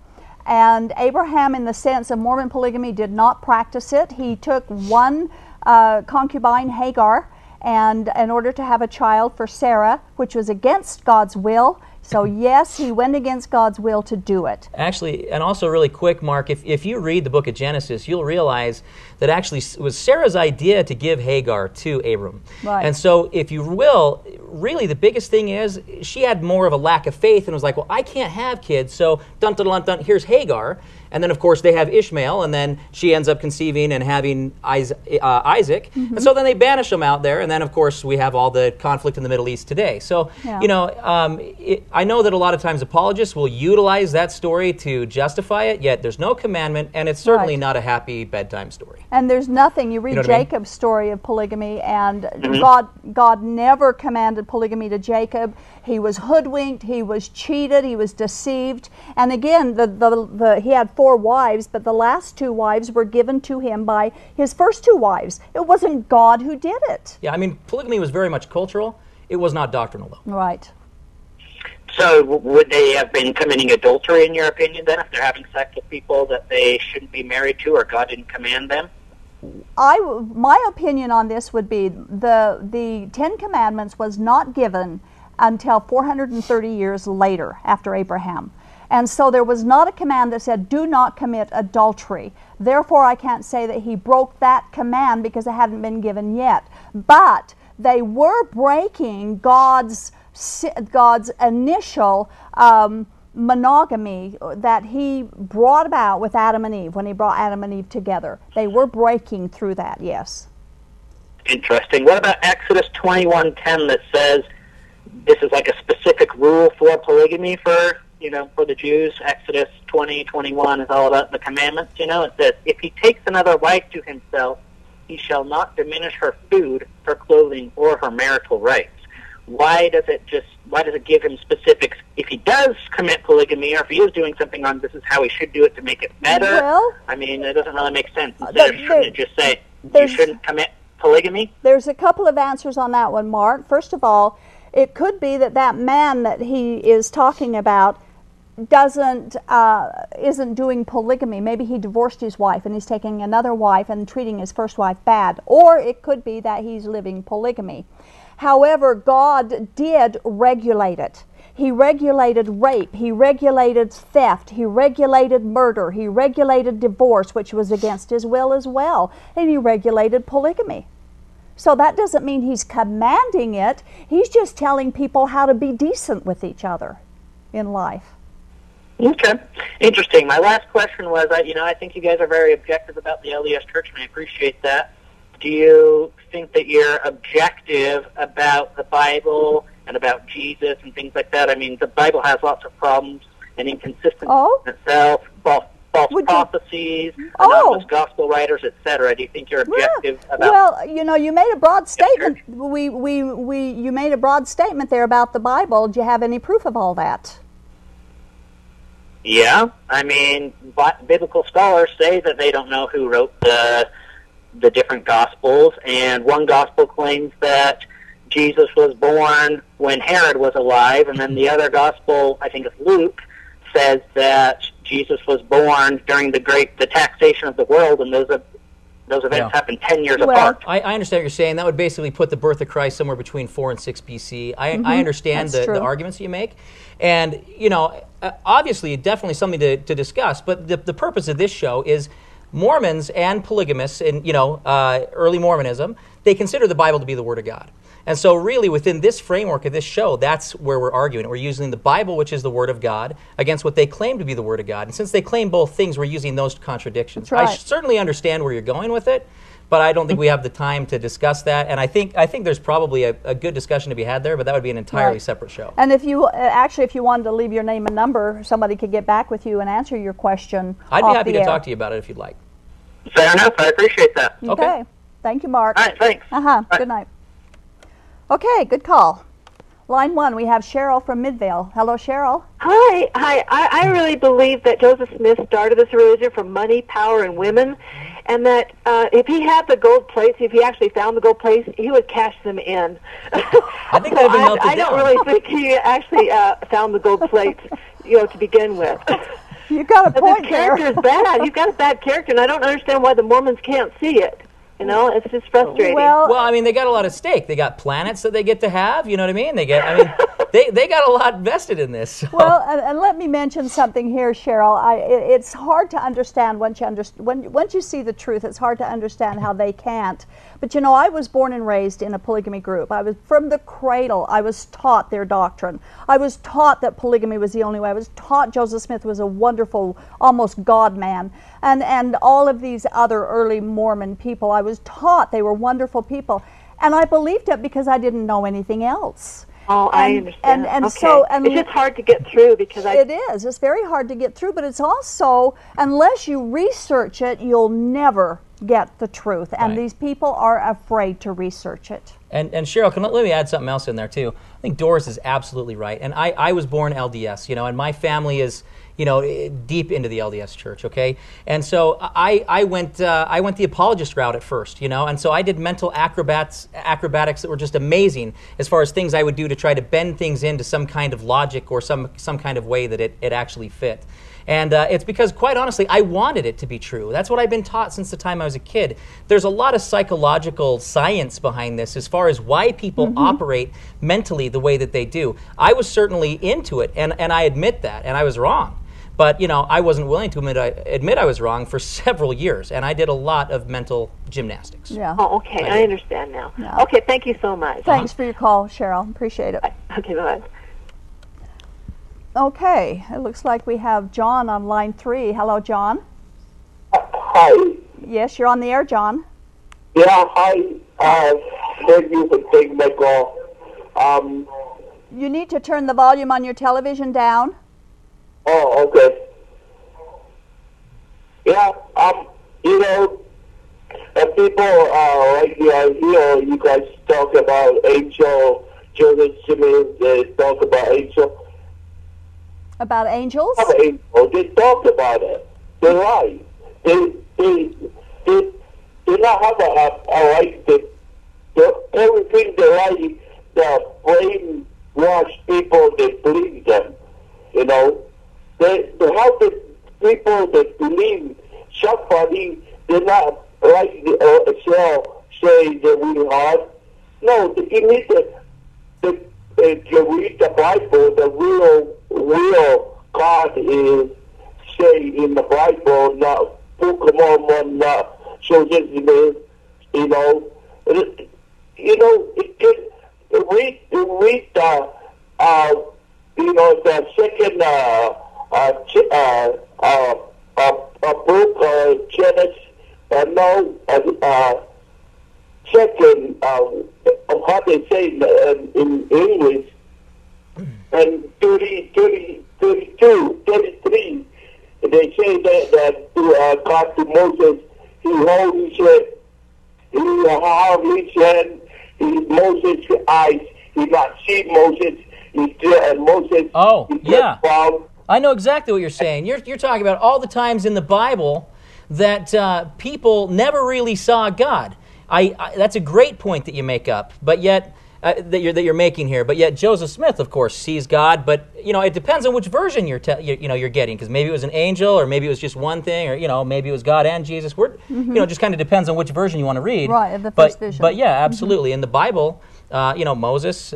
And Abraham, in the sense of Mormon polygamy, did not practice it. He took one concubine, Hagar, and in order to have a child for Sarah, which was against God's will. So yes, he went against God's will to do it. Actually, and also really quick, Mark, if you read the book of Genesis, you'll realize that actually it was Sarah's idea to give Hagar to Abram. Right. And so if you will, really the biggest thing is she had more of a lack of faith and was like, well, I can't have kids, so dun-dun-dun-dun, here's Hagar. And then, of course, they have Ishmael, and then she ends up conceiving and having Isaac. Mm-hmm. And so then they banish him out there, and then, of course, we have all the conflict in the Middle East today. So, you know, I know that a lot of times apologists will utilize that story to justify it, yet there's no commandment, and it's certainly not a happy bedtime story. And there's nothing. You read Jacob's story of polygamy, and God never commanded polygamy to Jacob. He was hoodwinked, he was cheated, he was deceived. And again, he had 4 wives, but the last 2 wives were given to him by his first 2 wives. It wasn't God who did it. Yeah, I mean, polygamy was very much cultural. It was not doctrinal, though. Right. So would they have been committing adultery, in your opinion, then, if they're having sex with people that they shouldn't be married to or God didn't command them? My opinion on this would be the Ten Commandments was not given until 430 years later, after Abraham. And so there was not a command that said, do not commit adultery. Therefore, I can't say that he broke that command because it hadn't been given yet. But they were breaking God's initial monogamy that he brought about with Adam and Eve, when he brought Adam and Eve together. They were breaking through that, yes. Interesting. What about Exodus 21:10 that says this is like a specific rule for polygamy for the Jews? Exodus 20:21 is all about the commandments. You know, it says, if he takes another wife to himself, he shall not diminish her food, her clothing, or her marital rights. Why does it give him specifics? If he does commit polygamy, or if he is doing something wrong, this is how he should do it to make it better. Well, I mean, it doesn't really make sense. Instead, shouldn't it just say, you shouldn't commit polygamy? There's a couple of answers on that one, Mark. First of all, it could be that man that he is talking about isn't doing polygamy. Maybe he divorced his wife and he's taking another wife and treating his first wife bad. Or it could be that he's living polygamy. However, God did regulate it. He regulated rape, he regulated theft, he regulated murder, he regulated divorce, which was against his will as well, and he regulated polygamy. So that doesn't mean he's commanding it, he's just telling people how to be decent with each other in life. Okay, interesting. My last question was, I think you guys are very objective about the LDS Church, and I appreciate that. Do you think that you're objective about the Bible and about Jesus and things like that? I mean, the Bible has lots of problems and inconsistencies in itself, false prophecies, anonymous gospel writers, etc. Do you think you're objective about? Well, you made a broad statement. You made a broad statement there about the Bible. Do you have any proof of all that? Yeah, I mean, biblical scholars say that they don't know who wrote the different Gospels, and one Gospel claims that Jesus was born when Herod was alive, and then the other Gospel, I think it's Luke, says that Jesus was born during the taxation of the world, and those events happened 10 years apart. I understand what you're saying. That would basically put the birth of Christ somewhere between 4 and 6 BC. I understand the arguments you make, and, obviously, definitely something to discuss, but the purpose of this show is Mormons and polygamists in, early Mormonism, they consider the Bible to be the Word of God. And so really within this framework of this show, that's where we're arguing. We're using the Bible, which is the Word of God, against what they claim to be the Word of God. And since they claim both things, we're using those contradictions. Right. I certainly understand where you're going with it, but I don't think we have the time to discuss that. And I think there's probably a good discussion to be had there, but that would be an entirely separate show. And if you wanted to leave your name and number, somebody could get back with you and answer your question. I'd be happy to talk to you about it if you'd like. Fair enough. I appreciate that. Okay. Thank you, Mark. All right, thanks. Right. Good night. Okay, good call. Line 1, we have Cheryl from Midvale. Hello, Cheryl. Hi. I really believe that Joseph Smith started this religion for money, power, and women, and that if he had the gold plates, if he actually found the gold plates, he would cash them in. I think so I don't really think he actually found the gold plates, to begin with. You got a point there. This character is bad. You've got a bad character, and I don't understand why the Mormons can't see it. It's just frustrating. Well, I mean, they got a lot at stake. They got planets that they get to have, you know what I mean? They got a lot vested in this. So. Well, and let me mention something here, Cheryl. It's hard to understand once you see the truth. It's hard to understand how they can't. But, I was born and raised in a polygamy group. I was from the cradle. I was taught their doctrine. I was taught that polygamy was the only way. I was taught Joseph Smith was a wonderful, almost God man. And all of these other early Mormon people, I was taught they were wonderful people. And I believed it because I didn't know anything else. Oh, I understand. It's just hard to get through because it is. It's very hard to get through, but it's also, unless you research it, you'll never get the truth. And these people are afraid to research it. And Cheryl, let me add something else in there too. I think Doris is absolutely right. And I was born LDS, and my family is, deep into the LDS Church, okay? And so I went the apologist route at first, and so I did mental acrobatics that were just amazing as far as things I would do to try to bend things into some kind of logic or some kind of way that it actually fit. And it's because, quite honestly, I wanted it to be true. That's what I've been taught since the time I was a kid. There's a lot of psychological science behind this as far as why people operate mentally the way that they do. I was certainly into it, and I admit that, and I was wrong. But, I wasn't willing to admit I was wrong for several years, and I did a lot of mental gymnastics. Yeah. Oh, okay. I understand now. Yeah. Okay, thank you so much. Thanks for your call, Cheryl. Appreciate it. Okay, bye-bye. Okay, it looks like we have John on line 3. Hello, John. Hi. Yes, you're on the air, John. Yeah, hi. I heard you would take my call. You need to turn the volume on your television down. Oh, okay. Yeah, people right here, you guys talk about H.O., Joseph Smith, they talk about H.O., about angels? They talked about it. They lied. They not have a right to everything they lie. They brainwash people that believe them. They have the people that believe somebody. They not like the say that we are. No, they need the to reach the Bible, the real cause is say in the Bible, not Book of Mormon, not Joseph Smith, you know. The second book of Genesis, second of how they say in English, and 33, they say that to God to Moses, he hold his hand, Moses' eyes, he not see Moses, and Moses. Oh, yeah. I know exactly what you're saying. You're talking about all the times in the Bible that people never really saw God. I that's a great point that you make up, but yet that you're making here. But yet Joseph Smith, of course, sees God. But you know, it depends on which version you're getting, because maybe it was an angel, or maybe it was just one thing, or you know, maybe it was God and Jesus. It just kind of depends on which version you want to read. Right, the first vision. But yeah, absolutely. Mm-hmm. In the Bible, Moses,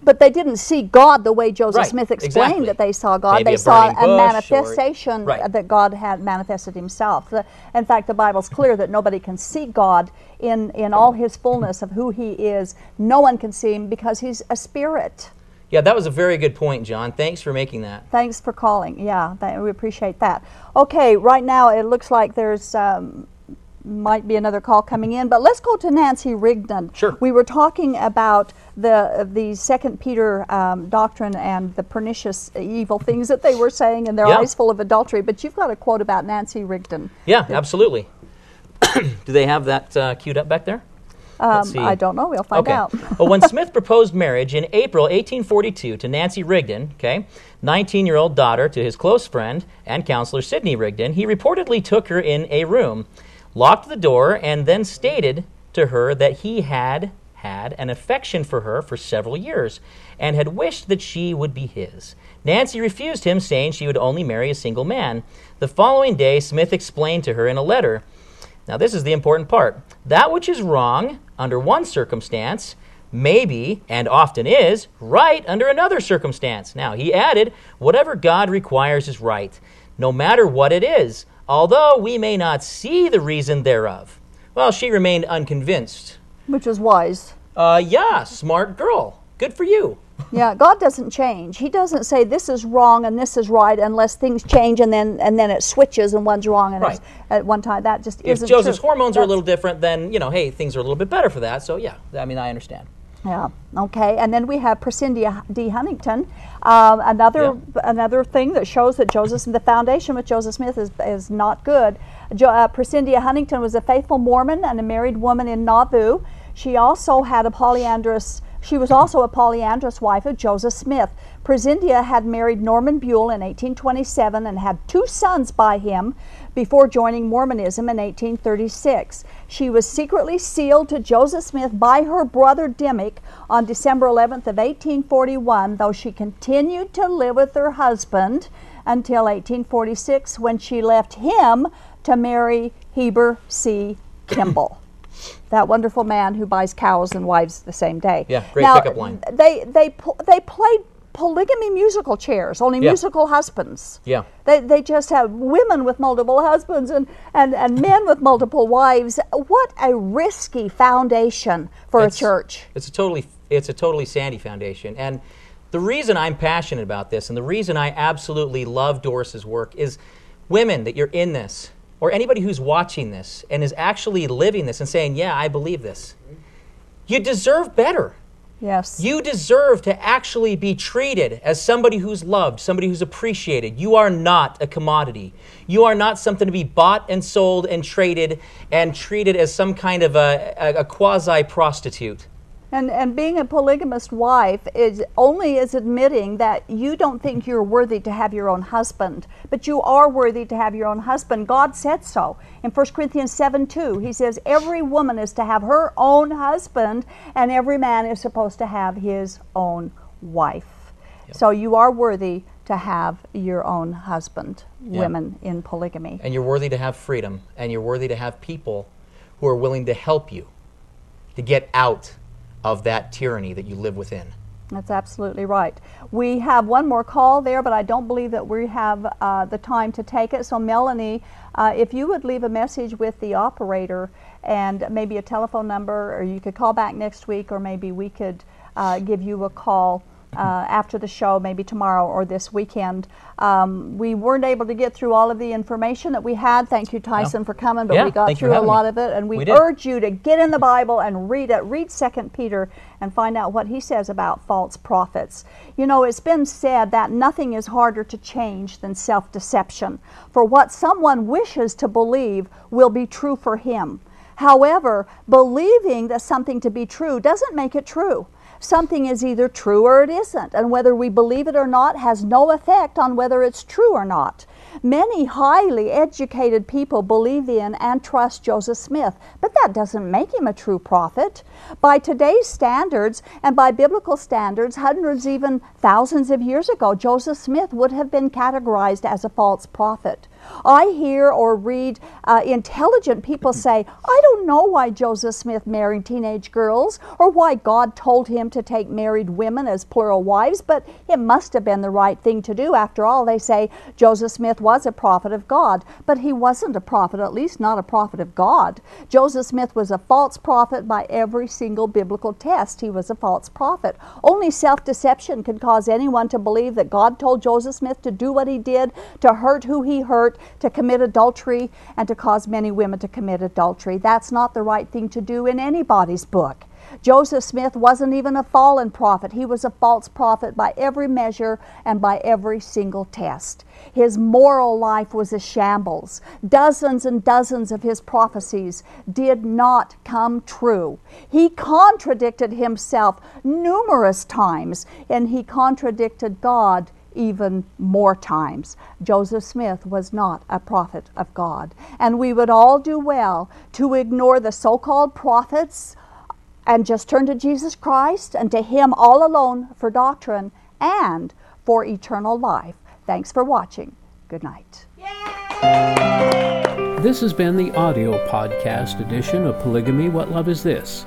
but they didn't see God the way Joseph Smith explained that they saw God. Maybe they saw a manifestation that God had manifested himself. In fact, the Bible's clear that nobody can see God in all his fullness of who he is. No one can see him because he's a spirit. Yeah, that was a very good point, John. Thanks for making that. Thanks for calling. Yeah, we appreciate that. Okay, right now it looks like there's... might be another call coming in, but let's go to Nancy Rigdon. Sure. We were talking about the Second Peter doctrine and the pernicious evil things that they were saying, and their eyes full of adultery, but you've got a quote about Nancy Rigdon. Yeah, absolutely. Do they have that queued up back there? I don't know. We'll find out. Well, when Smith proposed marriage in April 1842 to Nancy Rigdon, 19-year-old daughter to his close friend and counselor Sidney Rigdon, he reportedly took her in a room, locked the door, and then stated to her that he had had an affection for her for several years and had wished that she would be his. Nancy refused him, saying she would only marry a single man. The following day, Smith explained to her in a letter, now this is the important part, that which is wrong under one circumstance may be, and often is, right under another circumstance. Now, he added, whatever God requires is right, no matter what it is, although we may not see the reason thereof. Well, she remained unconvinced. Which is wise. Smart girl. Good for you. Yeah, God doesn't change. He doesn't say this is wrong and this is right unless things change and then it switches and one's wrong and it's at one time. That just isn't true. If Joseph's hormones are a little different, then, things are a little bit better for that. So, I understand. Yeah, okay. And then we have Presendia D. Huntington, another thing that shows that the foundation with Joseph Smith is not good. Presendia Huntington was a faithful Mormon and a married woman in Nauvoo. She was also a polyandrous wife of Joseph Smith. Presendia had married Norman Buell in 1827 and had two sons by him before joining Mormonism in 1836. She was secretly sealed to Joseph Smith by her brother Dimmick on December 11th of 1841, though she continued to live with her husband until 1846 when she left him to marry Heber C. Kimball. That wonderful man who buys cows and wives the same day. Yeah, great pickup line. They played polygamy musical chairs, only musical husbands. Yeah. They just have women with multiple husbands and men with multiple wives. What a risky foundation for a church. It's a totally sandy foundation. And the reason I'm passionate about this and the reason I absolutely love Doris's work is, women that you're in this, or anybody who's watching this and is actually living this and saying, yeah, I believe this, you deserve better. Yes. You deserve to actually be treated as somebody who's loved, somebody who's appreciated. You are not a commodity. You are not something to be bought and sold and traded and treated as some kind of a quasi-prostitute. And being a polygamous wife is admitting that you don't think you're worthy to have your own husband, but you are worthy to have your own husband. God said so. In 1 Corinthians 7:2, he says, every woman is to have her own husband, and every man is supposed to have his own wife. Yep. So you are worthy to have your own husband, women in polygamy. And you're worthy to have freedom, and you're worthy to have people who are willing to help you to get out of that tyranny that you live within. That's absolutely right. We have one more call there, but I don't believe that we have the time to take it. So Melanie, if you would leave a message with the operator and maybe a telephone number, or you could call back next week, or maybe we could give you a call after the show, maybe tomorrow or this weekend. We weren't able to get through all of the information that we had. Thank you, Tyson, for coming, but we got through a lot of it, and we urge you to get in the Bible and read it. Read 2 Peter and find out what he says about false prophets. You know, it's been said that nothing is harder to change than self-deception, for what someone wishes to believe will be true for him. However, believing that something to be true doesn't make it true. Something is either true or it isn't, and whether we believe it or not has no effect on whether it's true or not. Many highly educated people believe in and trust Joseph Smith, but that doesn't make him a true prophet. By today's standards and by biblical standards, hundreds, even thousands of years ago, Joseph Smith would have been categorized as a false prophet. I hear or read intelligent people say, I don't know why Joseph Smith married teenage girls or why God told him to take married women as plural wives, but it must have been the right thing to do. After all, they say Joseph Smith was a prophet of God, but he wasn't a prophet, at least not a prophet of God. Joseph Smith was a false prophet by every single biblical test. He was a false prophet. Only self-deception could cause anyone to believe that God told Joseph Smith to do what he did, to hurt who he hurt, to commit adultery, and to cause many women to commit adultery. That's not the right thing to do in anybody's book. Joseph Smith wasn't even a fallen prophet. He was a false prophet by every measure and by every single test. His moral life was a shambles. Dozens and dozens of his prophecies did not come true. He contradicted himself numerous times, and he contradicted God even more times. Joseph Smith was not a prophet of God. And we would all do well to ignore the so-called prophets and just turn to Jesus Christ and to Him all alone for doctrine and for eternal life. Thanks for watching. Good night. Yay! This has been the audio podcast edition of Polygamy, What Love Is This?